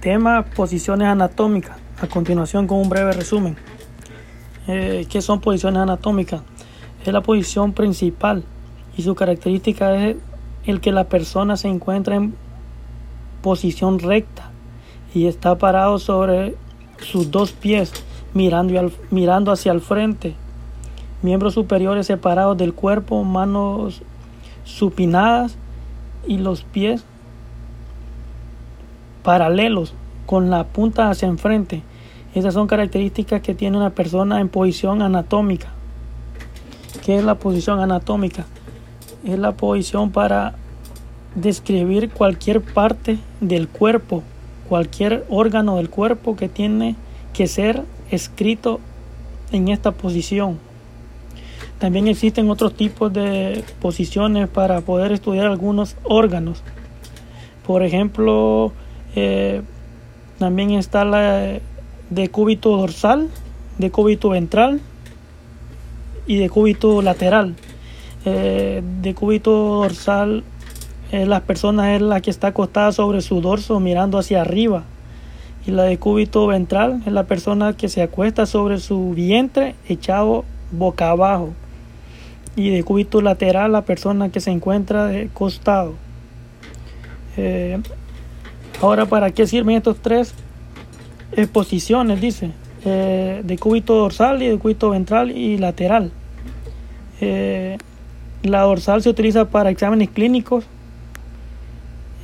Tema, posiciones anatómicas. A continuación, con un breve resumen. ¿Qué son posiciones anatómicas? Es la posición principal y su característica es el que la persona se encuentra en posición recta y está parado sobre sus dos pies, mirando hacia el frente, miembros superiores separados del cuerpo, manos supinadas y los pies paralelos con la punta hacia enfrente. Esas son características que tiene una persona en posición anatómica. ¿Qué es la posición anatómica? Es la posición para describir cualquier parte del cuerpo, cualquier órgano del cuerpo que tiene que ser escrito en esta posición. También existen otros tipos de posiciones para poder estudiar algunos órganos. Por ejemplo, también está la decúbito dorsal, decúbito ventral y decúbito lateral. Decúbito dorsal, las personas es la que está acostada sobre su dorso mirando hacia arriba, y la decúbito ventral es la persona que se acuesta sobre su vientre echado boca abajo, y decúbito lateral la persona que se encuentra de costado. Ahora, ¿para qué sirven estos tres posiciones? Dice decúbito dorsal y decúbito ventral y lateral. La dorsal se utiliza para exámenes clínicos,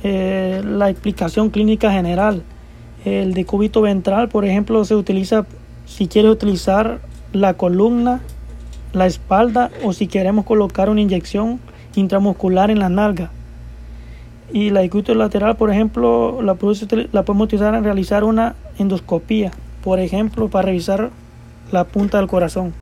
la explicación clínica general. El decúbito ventral, por ejemplo, se utiliza si quieres utilizar la columna, la espalda, o si queremos colocar una inyección intramuscular en la nalga. Y la decúbito lateral, por ejemplo, la podemos utilizar en realizar una endoscopía, por ejemplo, para revisar la punta del corazón.